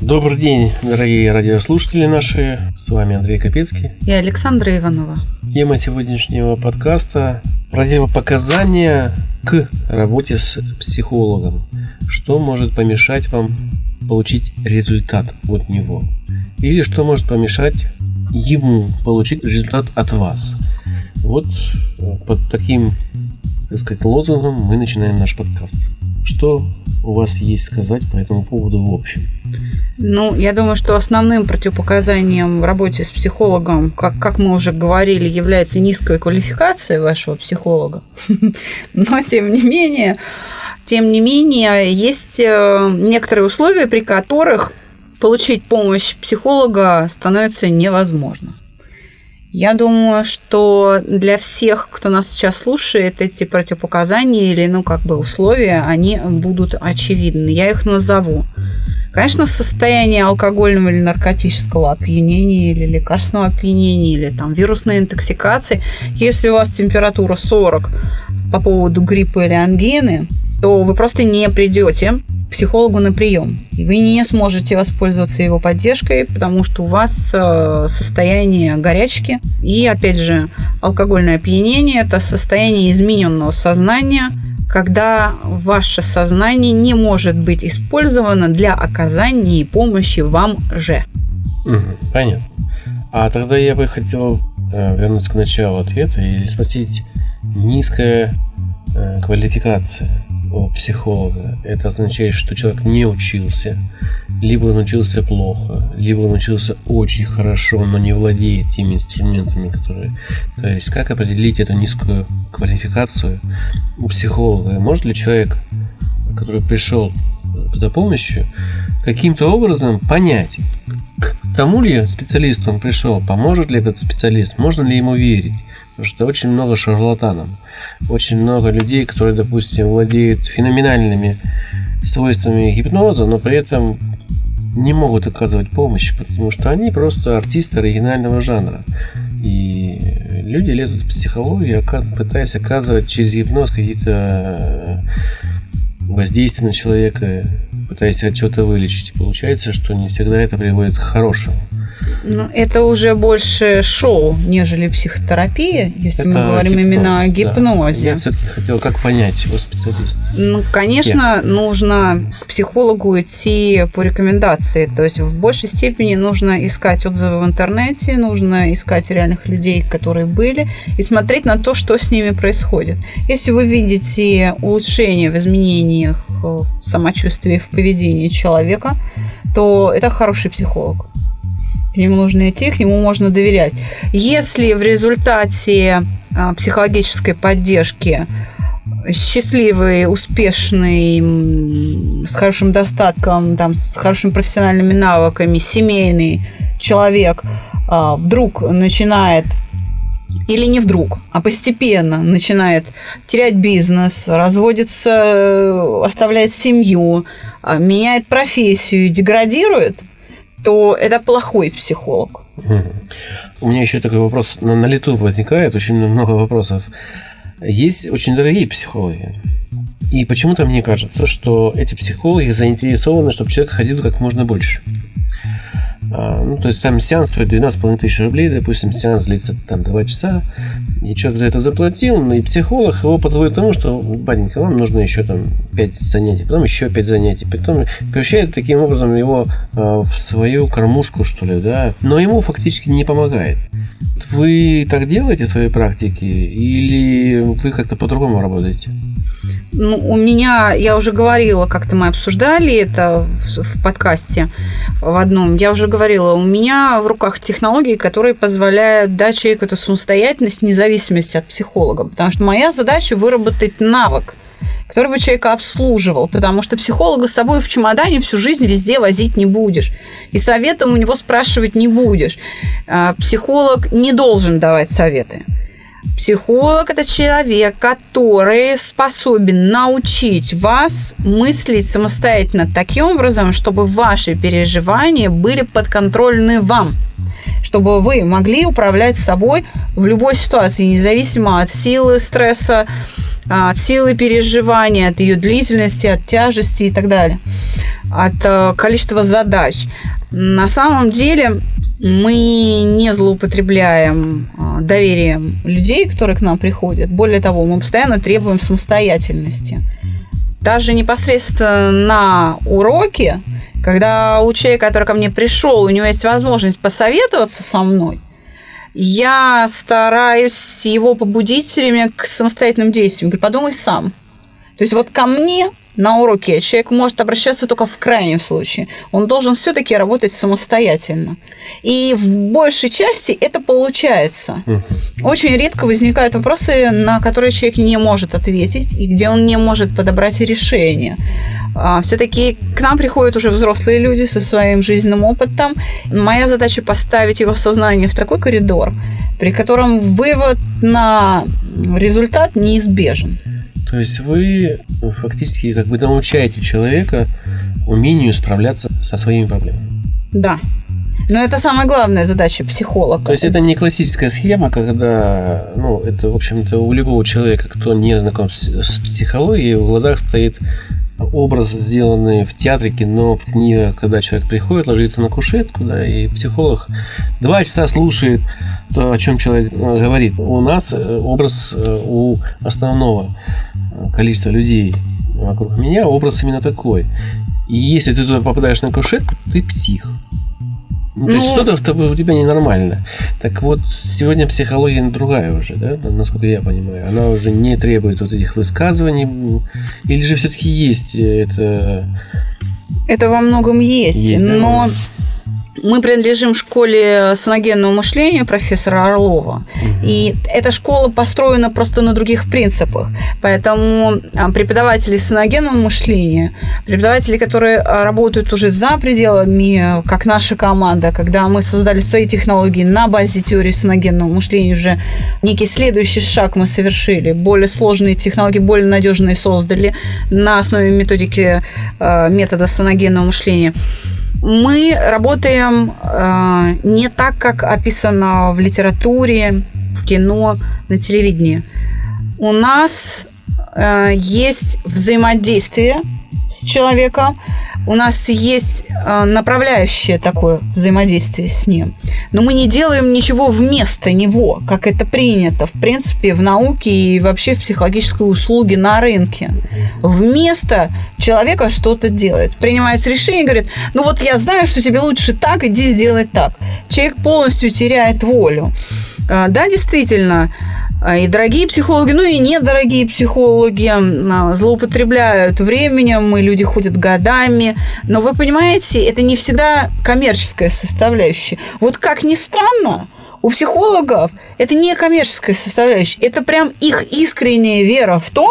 Добрый день, дорогие радиослушатели наши. С вами Андрей Копецкий и Александра Иванова. Тема сегодняшнего подкаста – противопоказания к работе с психологом. Что может помешать вам получить результат от него? Или что может помешать ему получить результат от вас? Вот под таким, так сказать, лозунгом мы начинаем наш подкаст. Что у вас есть сказать по этому поводу в общем? Я думаю, что основным противопоказанием в работе с психологом, как мы уже говорили, является низкая квалификация вашего психолога. Но, тем не менее, есть некоторые условия, при которых получить помощь психолога становится невозможно. Я думаю, что для всех, кто нас сейчас слушает, эти противопоказания или, условия, они будут очевидны. Я их назову. Конечно, состояние алкогольного или наркотического опьянения, или лекарственного опьянения, или вирусной интоксикации. Если у вас температура 40 по поводу гриппа или ангины, то вы просто не придете к психологу на прием. И вы не сможете воспользоваться его поддержкой, потому что у вас состояние горячки. И, опять же, алкогольное опьянение – это состояние измененного сознания, когда ваше сознание не может быть использовано для оказания помощи вам же. Понятно. А тогда я бы хотел вернуться к началу ответа и спросить: низкая квалификация у психолога — это означает, что человек не учился, либо он учился плохо, либо он учился очень хорошо, но не владеет теми инструментами, которые... То есть как определить эту низкую квалификацию у психолога? Может ли человек, который пришел за помощью, каким-то образом понять, к тому ли специалисту он пришел, поможет ли этот специалист, можно ли ему верить? Потому что очень много шарлатанов, очень много людей, которые, допустим, владеют феноменальными свойствами гипноза, но при этом не могут оказывать помощь, потому что они просто артисты оригинального жанра. И люди лезут в психологию, пытаясь оказывать через гипноз какие-то воздействия на человека, пытаясь от чего-то вылечить. И получается, что не всегда это приводит к хорошему. Это уже больше шоу, нежели психотерапия, если это мы говорим гипноз, именно о гипнозе. Да. Я все-таки хотела, как понять его специалиста? Конечно, нужно к психологу идти по рекомендации. То есть в большей степени нужно искать отзывы в интернете, нужно искать реальных людей, которые были, и смотреть на то, что с ними происходит. Если вы видите улучшение в изменениях в самочувствии, в поведении человека, то это хороший психолог. К нему нужно идти, к нему можно доверять. Если в результате психологической поддержки счастливый, успешный, с хорошим достатком, с хорошими профессиональными навыками, семейный человек вдруг начинает, или не вдруг, а постепенно начинает терять бизнес, разводится, оставляет семью, меняет профессию, деградирует, то это плохой психолог. У меня еще такой вопрос на лету возникает, очень много вопросов. Есть очень дорогие психологи, и почему-то мне кажется, что эти психологи заинтересованы, чтобы человек ходил как можно больше. То есть сам сеанс стоит 12 500 рублей, допустим, сеанс длится 2 часа, и человек за это заплатил, и психолог его подводит к тому, что, батенька, вам нужно еще 5 занятий, потом еще 5 занятий, потом превращает таким образом его в свою кормушку, что ли, да, но ему фактически не помогает. Вы так делаете в своей практике или вы как-то по-другому работаете? У меня, я уже говорила, как-то мы обсуждали это в подкасте в одном, я уже говорила, у меня в руках технологии, которые позволяют дать человеку эту самостоятельность, независимость от психолога, потому что моя задача — выработать навык. который бы человека обслуживал, потому что психолога с собой в чемодане всю жизнь везде возить не будешь, и советом у него спрашивать не будешь. Психолог не должен давать советы. Психолог – это человек, который способен научить вас мыслить самостоятельно таким образом, чтобы ваши переживания были подконтрольны вам, чтобы вы могли управлять собой в любой ситуации, независимо от силы стресса, от силы переживания, от ее длительности, от тяжести и так далее, от количества задач. На самом деле мы не злоупотребляем доверием людей, которые к нам приходят. Более того, мы постоянно требуем самостоятельности. Даже непосредственно на уроке, когда у человека, который ко мне пришел, у него есть возможность посоветоваться со мной, я стараюсь его побудить все время к самостоятельным действиям. Говорю, подумай сам. То есть вот ко мне на уроке человек может обращаться только в крайнем случае. Он должен все-таки работать самостоятельно. И в большей части это получается. Очень редко возникают вопросы, на которые человек не может ответить, и где он не может подобрать решение. Все-таки к нам приходят уже взрослые люди со своим жизненным опытом. Моя задача поставить его сознание в такой коридор, при котором вывод на результат неизбежен. То есть вы фактически как бы научаете человека умению справляться со своими проблемами. Да. Но это самая главная задача психолога. То есть это не классическая схема, когда, ну, это, в общем-то, у любого человека, кто не знаком с психологией, в глазах стоит образ, сделанный в театре, кино, в книгах, когда человек приходит, ложится на кушетку, да, и психолог 2 часа слушает то, о чем человек говорит. У нас образ у основного количества людей вокруг меня, образ именно такой. И если ты туда попадаешь на кушетку, ты псих. То есть что-то у тебя ненормально. Так вот, сегодня психология другая уже, да, насколько я понимаю. Она уже не требует вот этих высказываний. Или же все-таки есть это? Это во многом есть, да? Но мы принадлежим школе саногенного мышления профессора Орлова. И эта школа построена просто на других принципах. Поэтому преподаватели саногенного мышления, преподаватели, которые работают уже за пределами, как наша команда, когда мы создали свои технологии на базе теории саногенного мышления, уже некий следующий шаг мы совершили. Более сложные технологии, более надежные создали на основе методики метода саногенного мышления. Мы работаем не так, как описано в литературе, в кино, на телевидении. У нас есть взаимодействие с человеком, у нас есть направляющее такое взаимодействие с ним. Но мы не делаем ничего вместо него, как это принято, в принципе, в науке и вообще в психологической услуге на рынке. Вместо человека что-то делает. Принимается решение и говорит, ну вот я знаю, что тебе лучше так, иди сделай так. Человек полностью теряет волю. Да, действительно, и дорогие психологи, ну и недорогие психологи злоупотребляют временем, и люди ходят годами. Но вы понимаете, это не всегда коммерческая составляющая. Вот как ни странно, у психологов это не коммерческая составляющая. Это прям их искренняя вера в то,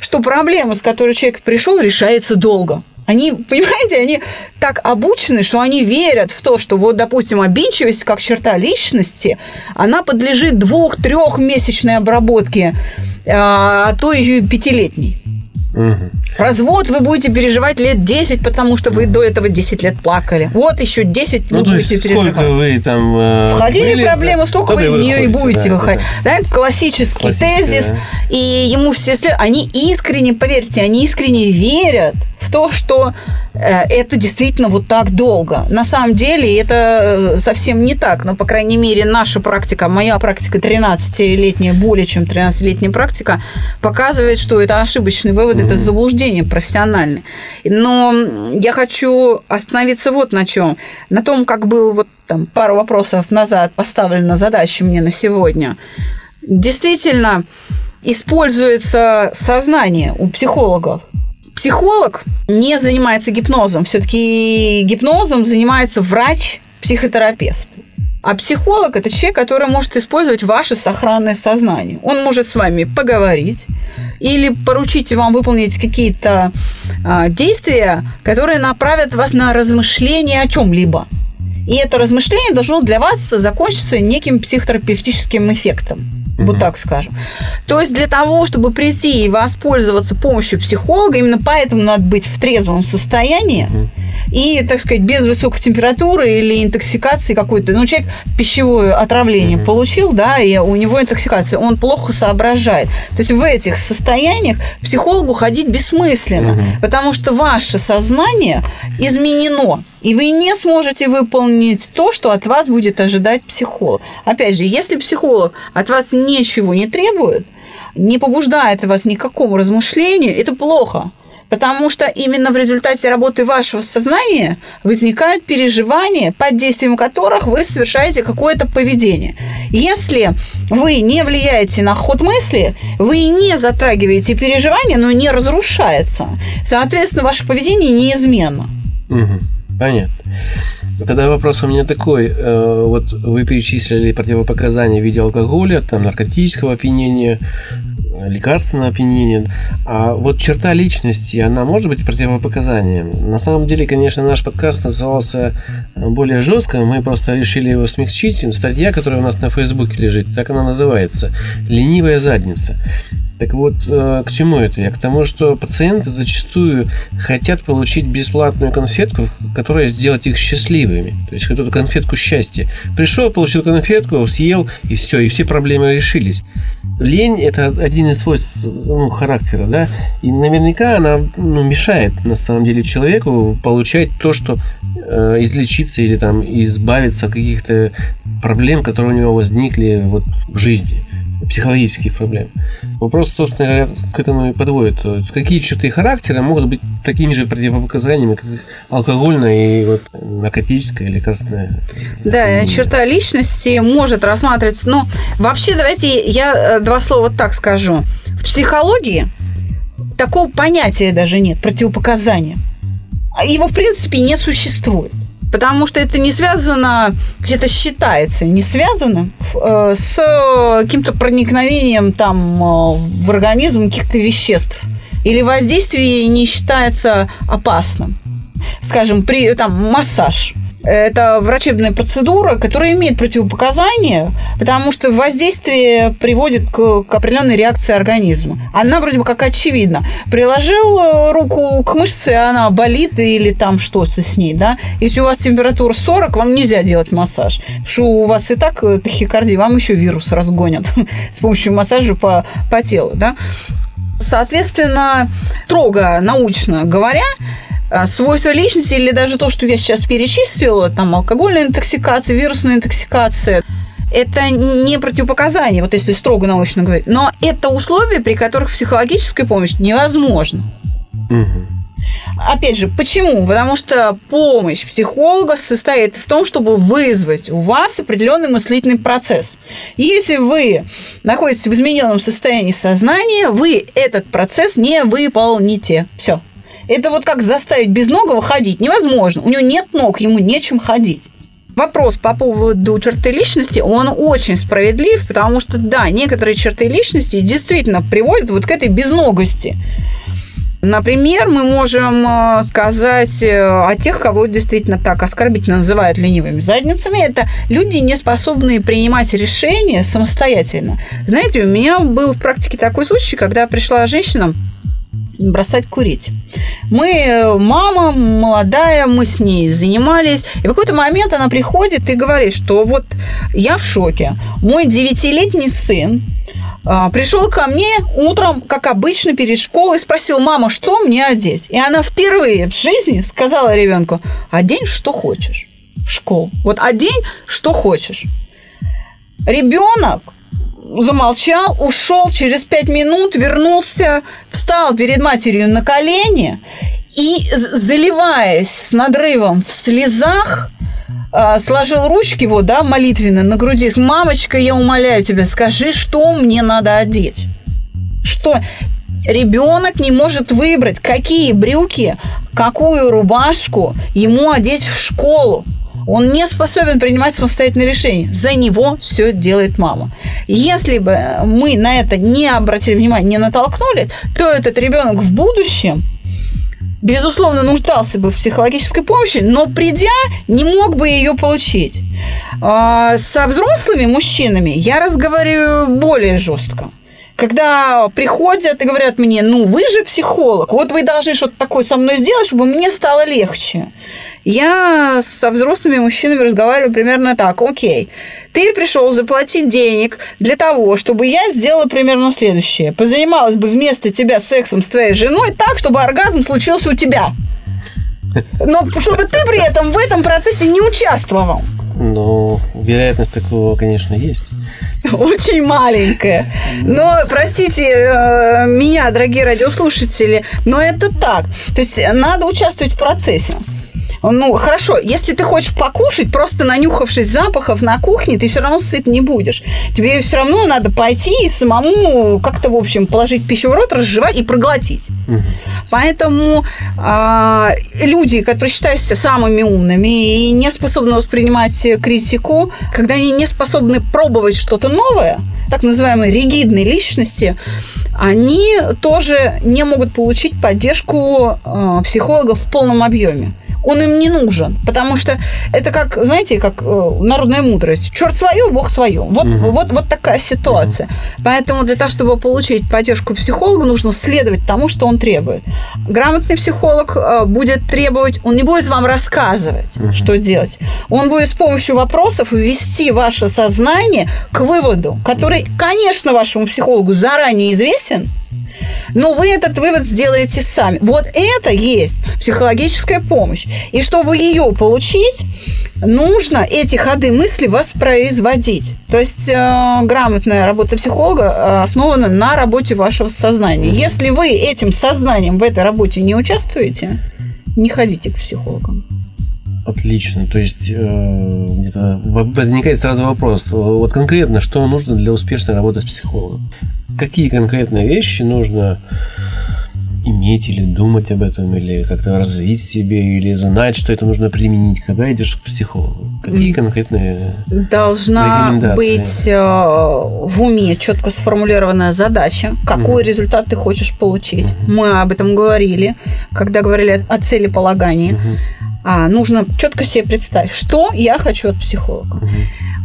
что проблема, с которой человек пришел, решается долго. Они, понимаете, они так обучены, что они верят в то, что вот, допустим, обидчивость как черта личности, она подлежит 2-3-месячной обработке, а то и 5-летней. Угу. Развод вы будете переживать лет 10, потому что вы до этого 10 лет плакали. Вот еще 10 вы будете переживать. Сколько вы там входили в проблему, столько вы из нее и будете выходить. Да, классический тезис. Да. И ему все они искренне, поверьте, они искренне верят в то, что это действительно вот так долго. На самом деле это совсем не так. Но, по крайней мере, наша практика, моя практика 13-летняя, более чем 13-летняя практика, показывает, что это ошибочный вывод, это заблуждение профессиональное. Но я хочу остановиться вот на чем. На том, как было вот там пару вопросов назад поставлена задача мне на сегодня. Действительно, используется сознание у психологов. Психолог не занимается гипнозом. Все-таки гипнозом занимается врач-психотерапевт. А психолог – это человек, который может использовать ваше сохранное сознание. Он может с вами поговорить или поручить вам выполнить какие-то действия, которые направят вас на размышление о чем-либо. И это размышление должно для вас закончиться неким психотерапевтическим эффектом. Вот так скажем. То есть для того, чтобы прийти и воспользоваться помощью психолога, именно поэтому надо быть в трезвом состоянии и, так сказать, без высокой температуры или интоксикации какой-то. Ну, человек пищевое отравление получил, да, и у него интоксикация. Он плохо соображает. То есть в этих состояниях психологу ходить бессмысленно, потому что ваше сознание изменено. И вы не сможете выполнить то, что от вас будет ожидать психолог. Опять же, если психолог от вас ничего не требует, не побуждает вас ни к какому размышлению, это плохо. Потому что именно в результате работы вашего сознания возникают переживания, под действием которых вы совершаете какое-то поведение. Если вы не влияете на ход мысли, вы не затрагиваете переживания, но не разрушается. Соответственно, ваше поведение неизменно. Понятно. Тогда вопрос у меня такой. Вот вы перечислили противопоказания в виде алкоголя, там, наркотического опьянения, лекарственного опьянения. А вот черта личности, она может быть противопоказанием? На самом деле, конечно, наш подкаст назывался более жестко. Мы просто решили его смягчить. Статья, которая у нас на Фейсбуке лежит, так она называется «Ленивая задница». Так вот, к чему это я? К тому, что пациенты зачастую хотят получить бесплатную конфетку, которая сделает их счастливыми. То есть, эту конфетку счастья. Пришел, получил конфетку, съел, и все, и все проблемы решились. Лень – это один из свойств характера, да? И наверняка она мешает, на самом деле, человеку получать то, что излечиться или там, избавиться от каких-то проблем, которые у него возникли вот, в жизни. Психологических проблем. Вопрос, собственно говоря, к этому и подводит. Какие черты характера могут быть такими же противопоказаниями, как алкогольное и вот наркотическое, лекарственное? Да, черта личности может рассматриваться. Но вообще, давайте я два слова так скажу. В психологии такого понятия даже нет, противопоказания. Его, в принципе, не существует. Потому что это не связано, где-то считается не связано с каким-то проникновением там, в организм каких-то веществ. Или воздействие не считается опасным. Скажем, массаж. Это врачебная процедура, которая имеет противопоказания, потому что воздействие приводит к определенной реакции организма. Она вроде бы как очевидна. Приложил руку к мышце, она болит или там что-то с ней. Да? Если у вас температура 40, вам нельзя делать массаж. Потому что у вас и так тахикардия, вам еще вирус разгонят с помощью массажа по телу. Да? Соответственно, строго научно говоря, свойства личности или даже то, что я сейчас перечислила, там алкогольная интоксикация, вирусная интоксикация, это не противопоказание, вот если строго научно говорить, но это условия, при которых психологическая помощь невозможна. Опять же, почему? Потому что помощь психолога состоит в том, чтобы вызвать у вас определенный мыслительный процесс. И если вы находитесь в измененном состоянии сознания, вы этот процесс не выполните. Все. Это вот как заставить безногого ходить. Невозможно. У него нет ног, ему нечем ходить. Вопрос по поводу черты личности, он очень справедлив, потому что, да, некоторые черты личности действительно приводят вот к этой безногости. Например, мы можем сказать о тех, кого действительно так оскорбительно называют ленивыми задницами. Это люди, не способные принимать решения самостоятельно. Знаете, у меня был в практике такой случай, когда пришла женщина бросать курить. Мы, мама молодая, мы с ней занимались. И в какой-то момент она приходит и говорит, что вот я в шоке. Мой 9-летний сын пришел ко мне утром, как обычно, перед школой, и спросил: мама, что мне одеть? И она впервые в жизни сказала ребенку: одень, что хочешь в школу. Вот одень, что хочешь. Ребенок замолчал, ушел, через 5 минут вернулся, встал перед матерью на колени и, заливаясь с надрывом в слезах, сложил ручки его, да, молитвенно на груди. «Мамочка, я умоляю тебя, скажи, что мне надо одеть». Что? Ребенок не может выбрать, какие брюки, какую рубашку ему одеть в школу. Он не способен принимать самостоятельные решения. За него все делает мама. Если бы мы на это не обратили внимания, не натолкнули, то этот ребенок в будущем, безусловно, нуждался бы в психологической помощи, но придя, не мог бы ее получить. Со взрослыми мужчинами я разговариваю более жестко. Когда приходят и говорят мне, ну, вы же психолог, вот вы должны что-то такое со мной сделать, чтобы мне стало легче. Я со взрослыми мужчинами разговариваю примерно так. Окей, ты пришел заплатить денег для того, чтобы я сделала примерно следующее. Позанималась бы вместо тебя сексом с твоей женой так, чтобы оргазм случился у тебя. Но чтобы ты при этом в этом процессе не участвовал. Ну, вероятность такого, конечно, есть. Очень маленькая. Но, простите меня, дорогие радиослушатели, но это так. То есть надо участвовать в процессе. Ну, хорошо, если ты хочешь покушать, просто нанюхавшись запахов на кухне, ты все равно сыт не будешь. Тебе все равно надо пойти и самому как-то, в общем, положить пищу в рот, разжевать и проглотить. Угу. Поэтому люди, которые считаются самыми умными и не способны воспринимать критику, когда они не способны пробовать что-то новое, так называемые ригидные личности, они тоже не могут получить поддержку психологов в полном объеме. Он им не нужен, потому что это как, знаете, как народная мудрость. Черт свое, Бог свое. Вот, вот такая ситуация. Поэтому для того, чтобы получить поддержку психолога, нужно следовать тому, что он требует. Грамотный психолог будет требовать, он не будет вам рассказывать, что делать. Он будет с помощью вопросов ввести ваше сознание к выводу, который, конечно, вашему психологу заранее известен, но вы этот вывод сделаете сами. Вот это есть психологическая помощь. И чтобы ее получить, нужно эти ходы мысли воспроизводить. То есть грамотная работа психолога основана на работе вашего сознания. Если вы этим сознанием в этой работе не участвуете, не ходите к психологам. Отлично. То есть где-то возникает сразу вопрос. Вот конкретно, что нужно для успешной работы с психологом? Какие конкретные вещи нужно иметь или думать об этом, или как-то развить себе, или знать, что это нужно применить, когда идешь к психологу? Какие конкретные должна быть в уме четко сформулированная задача, какой результат ты хочешь получить. Мы об этом говорили, когда говорили о целеполагании. Нужно четко себе представить, что я хочу от психолога.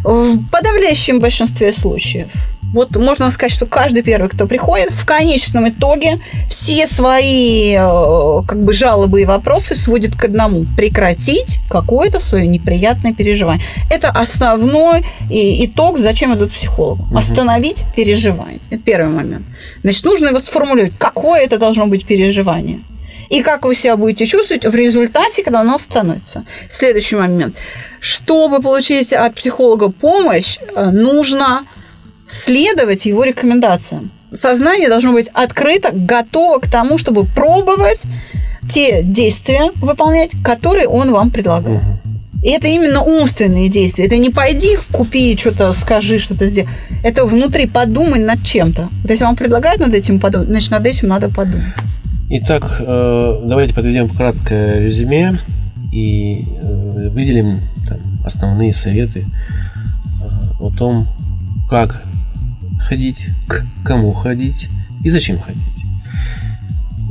В подавляющем большинстве случаев, вот можно сказать, что каждый первый, кто приходит, в конечном итоге все свои как бы жалобы и вопросы сводит к одному: прекратить какое-то свое неприятное переживание. Это основной итог, зачем идут к психологу. Остановить переживание. Это первый момент. Значит, нужно его сформулировать, какое это должно быть переживание. И как вы себя будете чувствовать в результате, когда оно становится. Следующий момент. Чтобы получить от психолога помощь, нужно следовать его рекомендациям. Сознание должно быть открыто, готово к тому, чтобы пробовать те действия выполнять, которые он вам предлагает. И это именно умственные действия. Это не пойди, купи что-то, скажи, что-то сделай. Это внутри подумай над чем-то. Вот если вам предлагают над этим подумать, значит, над этим надо подумать. Итак, давайте подведем краткое резюме и выделим основные советы о том, как ходить, к кому ходить и зачем ходить.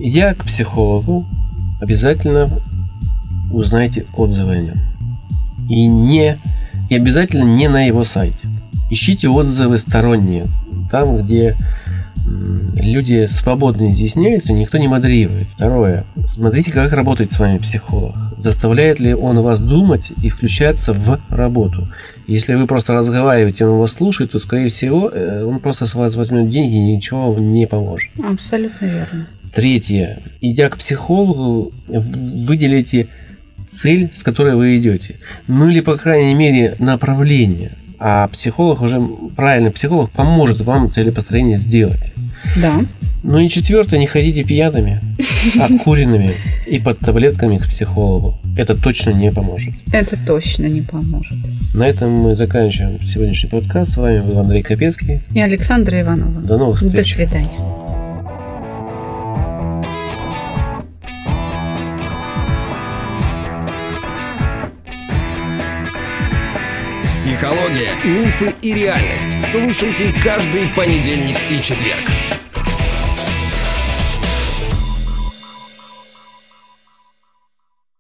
Идя к психологу, обязательно узнайте отзывы о нем. И обязательно не на его сайте. Ищите отзывы сторонние, там, где люди свободно изъясняются, никто не модерирует. Второе. Смотрите, как работает с вами психолог. Заставляет ли он вас думать и включаться в работу? Если вы просто разговариваете, он вас слушает, то, скорее всего, он просто с вас возьмет деньги и ничего вам не поможет. Абсолютно верно. Третье. Идя к психологу, выделите цель, с которой вы идете. Ну или, по крайней мере, направление. А психолог уже, правильно, психолог поможет вам целепостроение сделать. Да. Ну и четвертое, не ходите пьяными, обкуренными и под таблетками к психологу. Это точно не поможет. Это точно не поможет. На этом мы заканчиваем сегодняшний подкаст. С вами был Андрей Копецкий. И Александра Иванова. До новых встреч. До свидания. «Психология, мифы и реальность». Слушайте каждый понедельник и четверг.